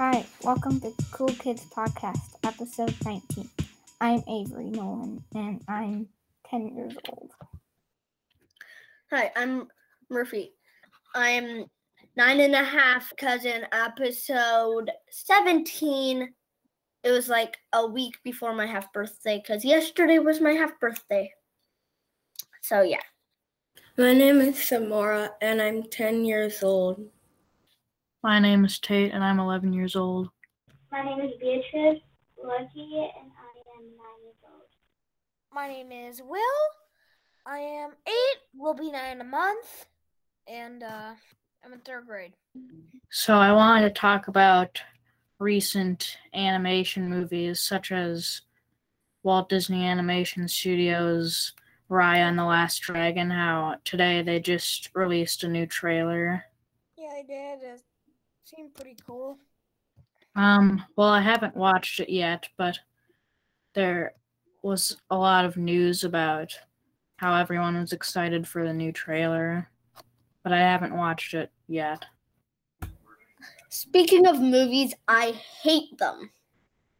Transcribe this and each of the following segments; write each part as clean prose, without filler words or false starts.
Hi, welcome to Cool Kids Podcast, episode 19. I'm Avery Nolan, and I'm 10 years old. Hi, I'm Murphy. I'm 9 and a half, because in episode 17, it was like a week before my half birthday, because yesterday was my half birthday. So, yeah. My name is Samora, and I'm 10 years old. My name is Tate, and I'm 11 years old. My name is Beatrice Lucky, and I am 9 years old. My name is Will. I am 8. We'll be 9 a month, and I'm in 3rd grade. So I wanted to talk about recent animation movies, such as Walt Disney Animation Studios' Raya and the Last Dragon, how today they just released a new trailer. Yeah, they did. It seemed pretty cool. Well, I haven't watched it yet, but there was a lot of news about how everyone was excited for the new trailer, but I haven't watched it yet. Speaking of movies, I hate them.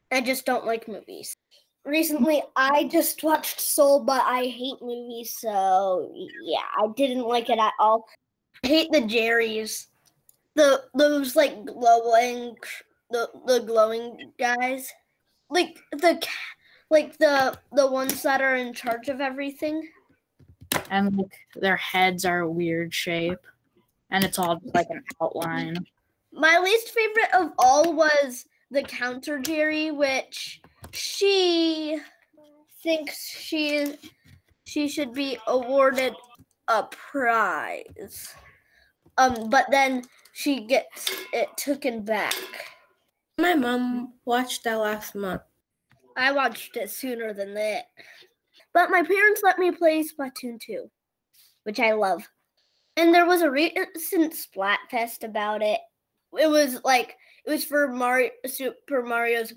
I just don't like movies. Recently, I just watched Soul, but I hate movies, so yeah, I didn't like it at all. I hate the Jerry's, those like glowing, the glowing guys, like the ones that are in charge of everything. And like their heads are a weird shape, and it's all just like an outline. My least favorite of all was the Counter Jerry, which. She thinks she should be awarded a prize, but then she gets it taken back. My mom watched that last month. I watched it sooner than that, but my parents let me play Splatoon 2, which I love. And there was a recent Splatfest about it. It was for Super Mario's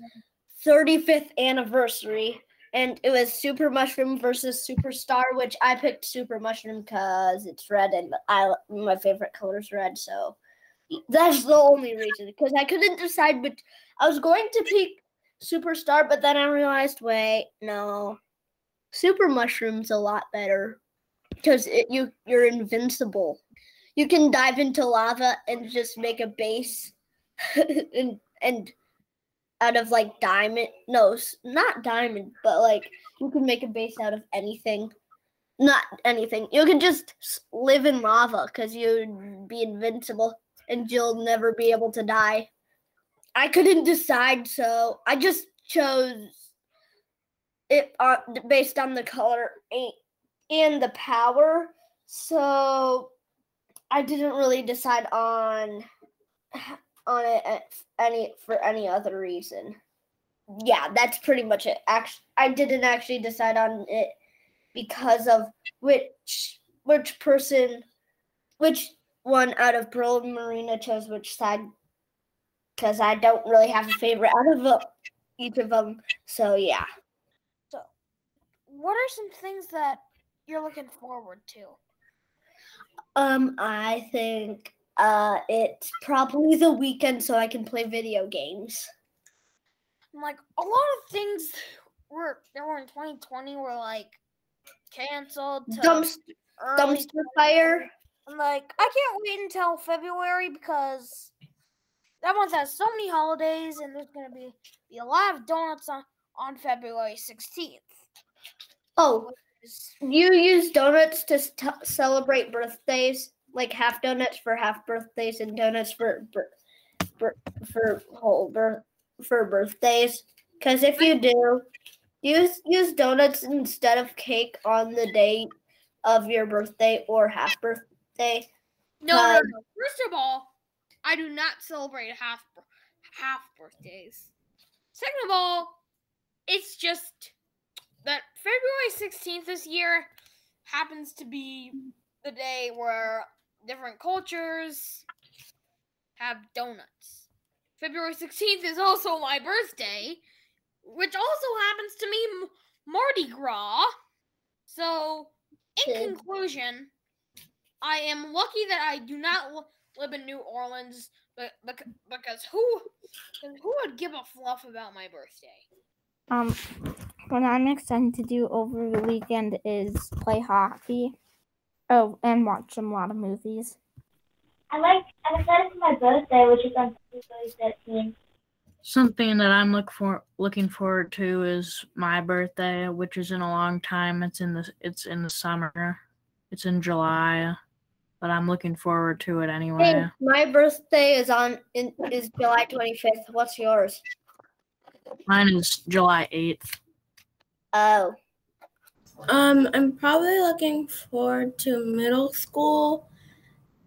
35th anniversary, and it was Super Mushroom versus Superstar, which I picked Super Mushroom because it's red, and my favorite color is red, so that's the only reason, because I couldn't decide, but I was going to pick Superstar, but then I realized, wait, no, Super Mushroom's a lot better, because you're invincible. You can dive into lava and just make a base, and out of like diamond, no, not diamond, but like you can make a base out of anything, not anything. You can just live in lava because you'd be invincible and you'll never be able to die. I couldn't decide, so I just chose it based on the color and the power. So I didn't really decide on it for any other reason. Yeah, that's pretty much it. Actually, I didn't actually decide on it because of which one out of Pearl and Marina chose which side, because I don't really have a favorite out of each of them. So yeah. So, what are some things that you're looking forward to? I think. It's probably the weekend so I can play video games. Like, a lot of things that were in 2020 were, like, canceled. Dumpster fire. And, like, I can't wait until February because that month has so many holidays and there's going to be a lot of donuts on February 16th. Oh, you use donuts to celebrate birthdays? Like half donuts for half birthdays and donuts for birthdays. Because if you do, use donuts instead of cake on the day of your birthday or half birthday. No. First of all, I do not celebrate half birthdays. Second of all, it's just that February 16th this year happens to be the day where different cultures have donuts. February 16th is also my birthday, which also happens to be Mardi Gras. So, in conclusion, I am lucky that I do not live in New Orleans, but because who would give a fluff about my birthday? What I'm excited to do over the weekend is play hockey. Oh, and watch a lot of movies. I'm excited for my birthday, which is on February 13th. Something that I'm looking forward to is my birthday, which is in a long time. It's in the summer. It's in July, but I'm looking forward to it anyway. Hey, my birthday is is July 25th. What's yours? Mine is July 8th. Oh. I'm probably looking forward to middle school,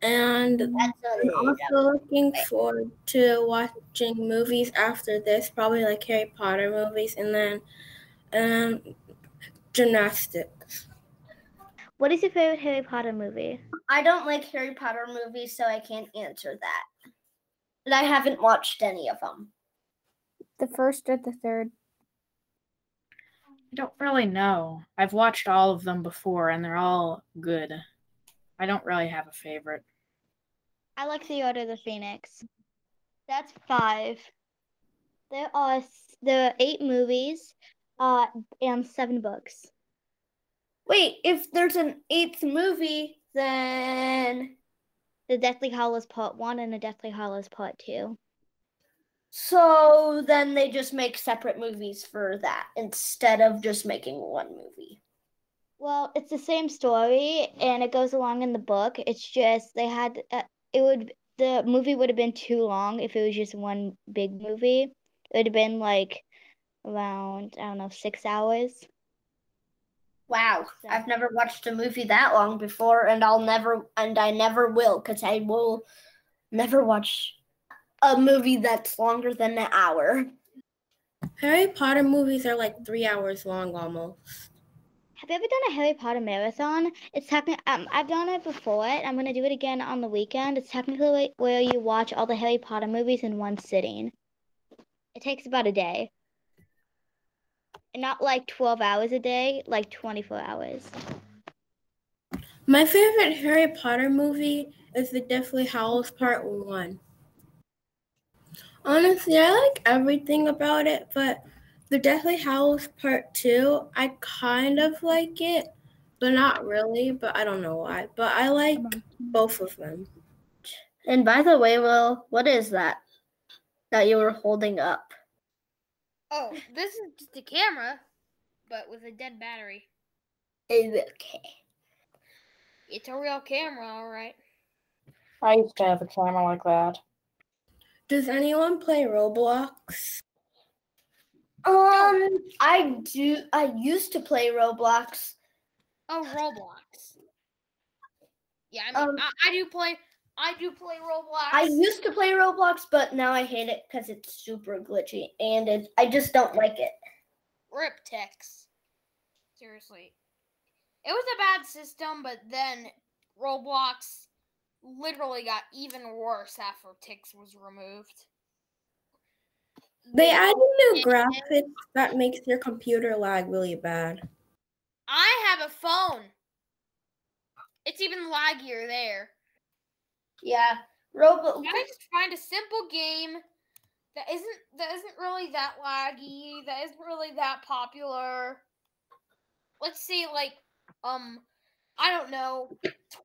and I'm also looking forward to watching movies after this, probably like Harry Potter movies, and then gymnastics. What is your favorite Harry Potter movie? I don't like Harry Potter movies, so I can't answer that. And I haven't watched any of them. The first or the third? I don't really know. I've watched all of them before, and they're all good. I don't really have a favorite. I like The Order of the Phoenix. That's 5. There are 8 movies and 7 books. Wait, if there's an 8th movie, then... The Deathly Hallows Part 1 and The Deathly Hallows Part 2. So then they just make separate movies for that instead of just making one movie. Well, it's the same story, and it goes along in the book. It's just they had the movie would have been too long if it was just one big movie. It would have been like around, I don't know, 6 hours. Wow, I've never watched a movie that long before, and I never will, because I will never watch a movie that's longer than an hour. Harry Potter movies are like 3 hours long almost. Have you ever done a Harry Potter marathon? It's technically I've done it before. I'm gonna do it again on the weekend. It's technically where you watch all the Harry Potter movies in one sitting. It takes about a day. Not like 12 hours a day, like 24 hours. My favorite Harry Potter movie is The Deathly Hallows Part 1. Honestly, I like everything about it, but The Deathly Hallows Part 2, I kind of like it, but not really, but I don't know why. But I like both of them. And by the way, Will, what is that you were holding up? Oh, this is just a camera, but with a dead battery. It's okay. It's a real camera, all right. I used to have a camera like that. Does anyone play Roblox? I do. I used to play Roblox. Oh, Roblox. Yeah, I mean, I do play Roblox. I used to play Roblox, but now I hate it because it's super glitchy, and I just don't like it. Rip Tex. Seriously. It was a bad system, but then Roblox literally got even worse after Tix was removed. They added new graphics that makes your computer lag really bad. I have a phone. It's even laggier there. Yeah, Roblox. I just find a simple game that isn't really that laggy, that isn't really that popular. Let's say like I don't know,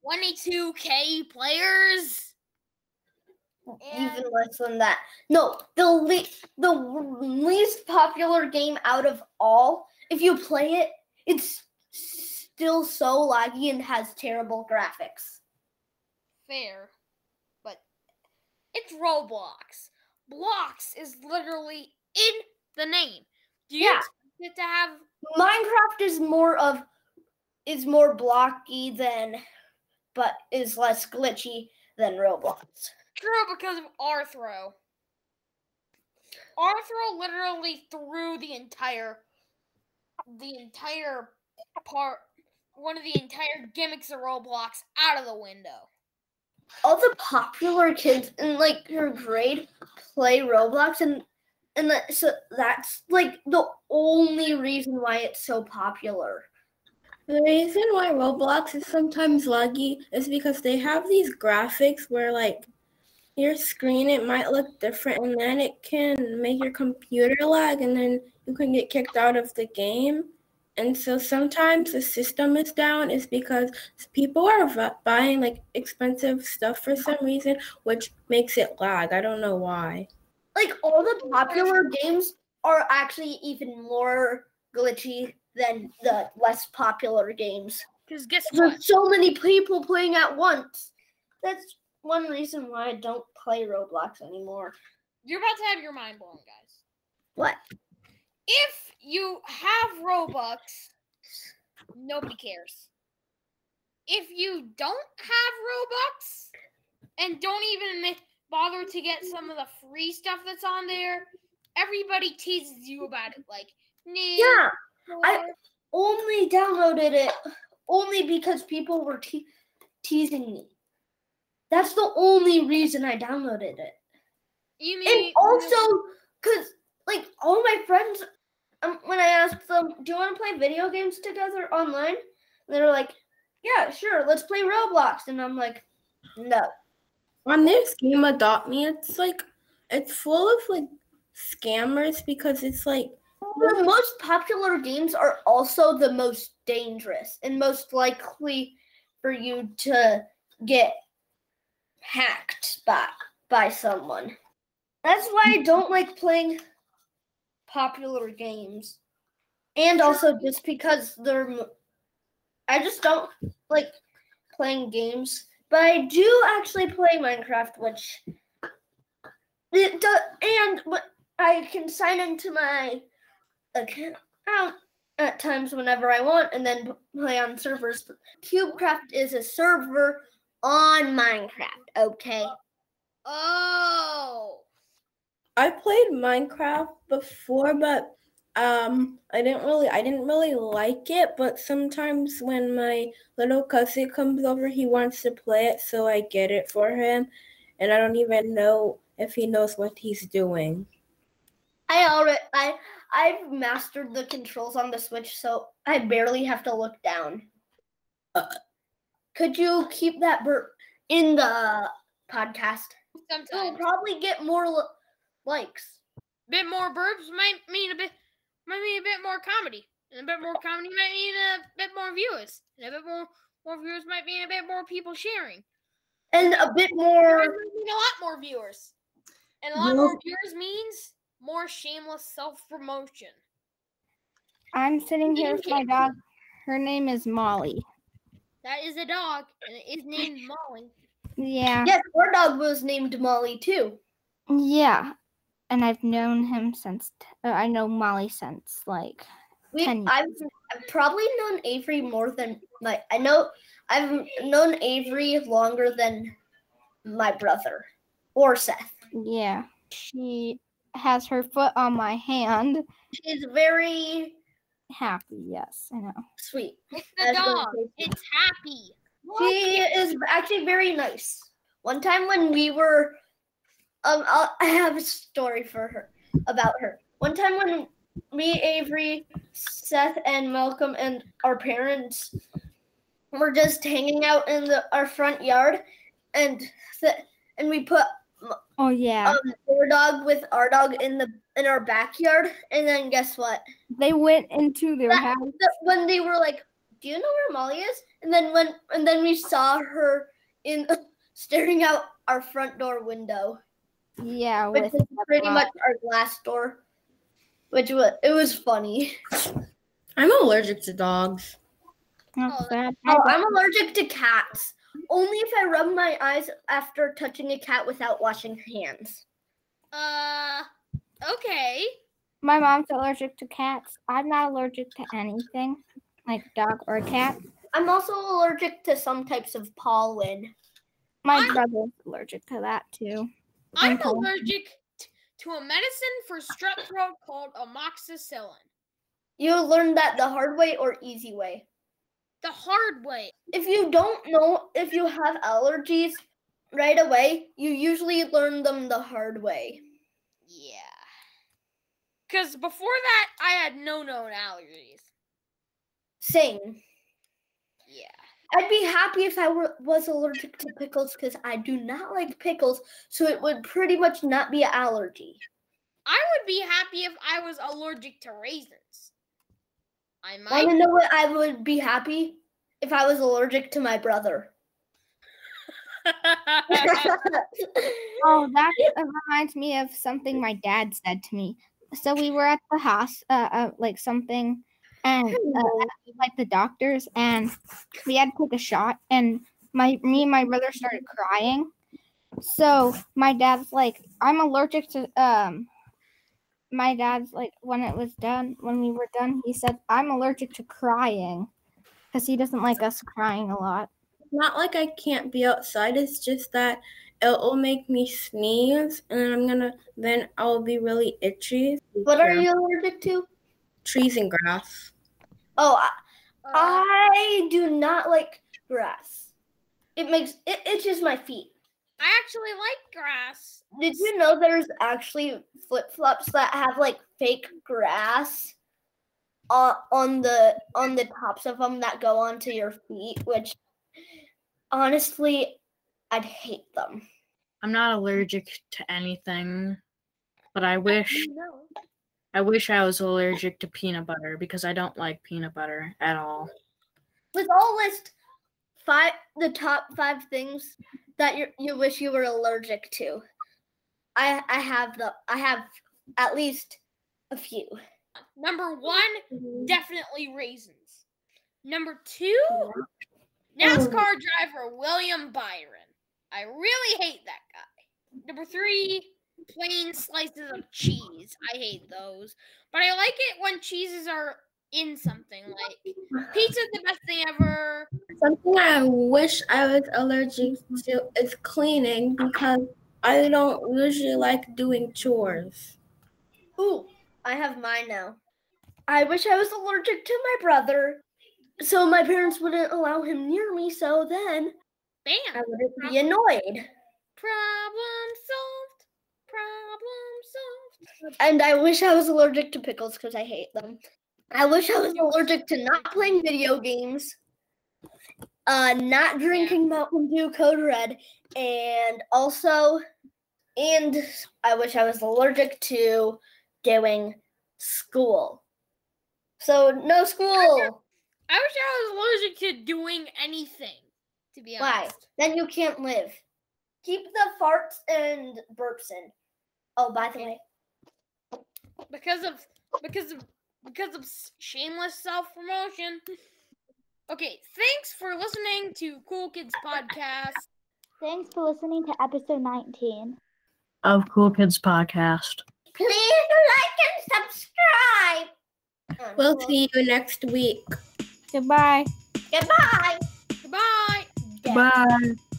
22K players. Even less than that. No, the least popular game out of all. If you play it, it's still so laggy and has terrible graphics. Fair. But it's Roblox. Blocks is literally in the name. Do you expect it to have... Minecraft is more blocky than, but is less glitchy than Roblox. True, because of Arthro. Arthro literally threw the entire part, one of the entire gimmicks of Roblox out of the window. All the popular kids in like your grade play Roblox, and so that's like the only reason why it's so popular. The reason why Roblox is sometimes laggy is because they have these graphics where, like, your screen, it might look different, and then it can make your computer lag, and then you can get kicked out of the game. And so sometimes the system is down is because people are buying like expensive stuff for some reason, which makes it lag. I don't know why. Like all the popular games are actually even more glitchy than the less popular games. Because guess what? There's so many people playing at once. That's one reason why I don't play Roblox anymore. You're about to have your mind blown, guys. What? If you have Robux, nobody cares. If you don't have Robux and don't even bother to get some of the free stuff that's on there, everybody teases you about it. Like, yeah, I only downloaded it only because people were teasing me. That's the only reason I downloaded it. You mean, and also because, like, all my friends, when I asked them, do you want to play video games together online? And they were like, yeah, sure, let's play Roblox. And I'm like, no. On this game, Adopt Me, it's like, it's full of, like, scammers because it's like. The most popular games are also the most dangerous and most likely for you to get hacked by someone. That's why I don't like playing popular games, and also just because I just don't like playing games, but I do actually play Minecraft, which it does, and I can sign into my account at times whenever I want, and then play on servers. Cubecraft is a server on Minecraft, okay? Oh. I played Minecraft before, but I didn't really like it, but sometimes when my little cousin comes over, he wants to play it, so I get it for him, and I don't even know if he knows what he's doing. I've mastered the controls on the Switch, so I barely have to look down. Could you keep that in the podcast? Sometimes. We'll probably get more likes. A bit more burps might mean a bit more comedy. And a bit more comedy might mean a bit more viewers. And a bit more viewers might mean a bit more people sharing. And a bit more. It might mean a lot more viewers. And a lot more viewers means more shameless self-promotion. I'm sitting here with my dog. Her name is Molly. That is a dog, and it is named Molly. Yeah. Yes, our dog was named Molly too. Yeah. And I've known him since, I know Molly since, like, 10 years. I've probably known Avery more than, I've known Avery longer than my brother, or Seth. Yeah. She has her foot on my hand. She's very happy, yes, I know. Sweet. It's the dog. It's happy. She is actually very nice. One time when we were I have a story for her, about her. One time when me, Avery, Seth, and Malcolm and our parents were just hanging out in our front yard, and we put their dog with our dog in our backyard, and then guess what? They went into their house when they were like, "Do you know where Molly is?" And then we saw her staring out our front door window. Yeah, which is pretty much our glass door, which was funny. I'm allergic to dogs. I'm allergic to cats. Only if I rub my eyes after touching a cat without washing hands. Okay. My mom's allergic to cats. I'm not allergic to anything, like dog or cat. I'm also allergic to some types of pollen. My brother's allergic to that too. I'm allergic to a medicine for strep throat called amoxicillin. You learned that the hard way or easy way? The hard way. If you don't know if you have allergies right away, you usually learn them the hard way. Yeah. Because before that, I had no known allergies. Same. Yeah. I'd be happy if I was allergic to pickles because I do not like pickles, so it would pretty much not be an allergy. I would be happy if I was allergic to raisins. I might. Want to know what I would be happy? If I was allergic to my brother. Oh, that reminds me of something my dad said to me. So we were at the house, like something, and like the doctors, and we had to take a shot, and me and my brother started crying. So my dad's like, I'm allergic to my dad's like, when we were done, he said, I'm allergic to crying, because he doesn't like us crying a lot. Not like I can't be outside, it's just that it'll make me sneeze, and then I'll be really itchy. What are you allergic to? Trees and grass. Oh, I do not like grass. It itches my feet. I actually like grass. Did you know there's actually flip-flops that have like fake grass on the tops of them that go onto your feet, which honestly, I'd hate them. I'm not allergic to anything, but I wish I was allergic to peanut butter because I don't like peanut butter at all. Let's all list the top 5 things that you wish you were allergic to. I have at least a few. Number 1, definitely raisins. Number 2, NASCAR driver William Byron. I really hate that guy. Number 3, plain slices of cheese. I hate those. But I like it when cheeses are in something. Like, pizza's the best thing ever. Something I wish I was allergic to is cleaning, because I don't usually like doing chores. Ooh, I have mine now. I wish I was allergic to my brother, so my parents wouldn't allow him near me, so then I wouldn't be annoyed. Problem solved. Problem solved. And I wish I was allergic to pickles because I hate them. I wish I was allergic to not playing video games, not drinking Mountain Dew Code Red, and I wish I was allergic to doing school. So no school. I wish I was allergic to doing anything, to be honest. Why? Then you can't live. Keep the farts and burps in. Oh, by the way, because of shameless self-promotion. Okay, thanks for listening to Cool Kids Podcast. Thanks for listening to episode 19 of Cool Kids Podcast. Please like and subscribe. We'll see you next week. Goodbye. Goodbye. Goodbye. Goodbye. Bye.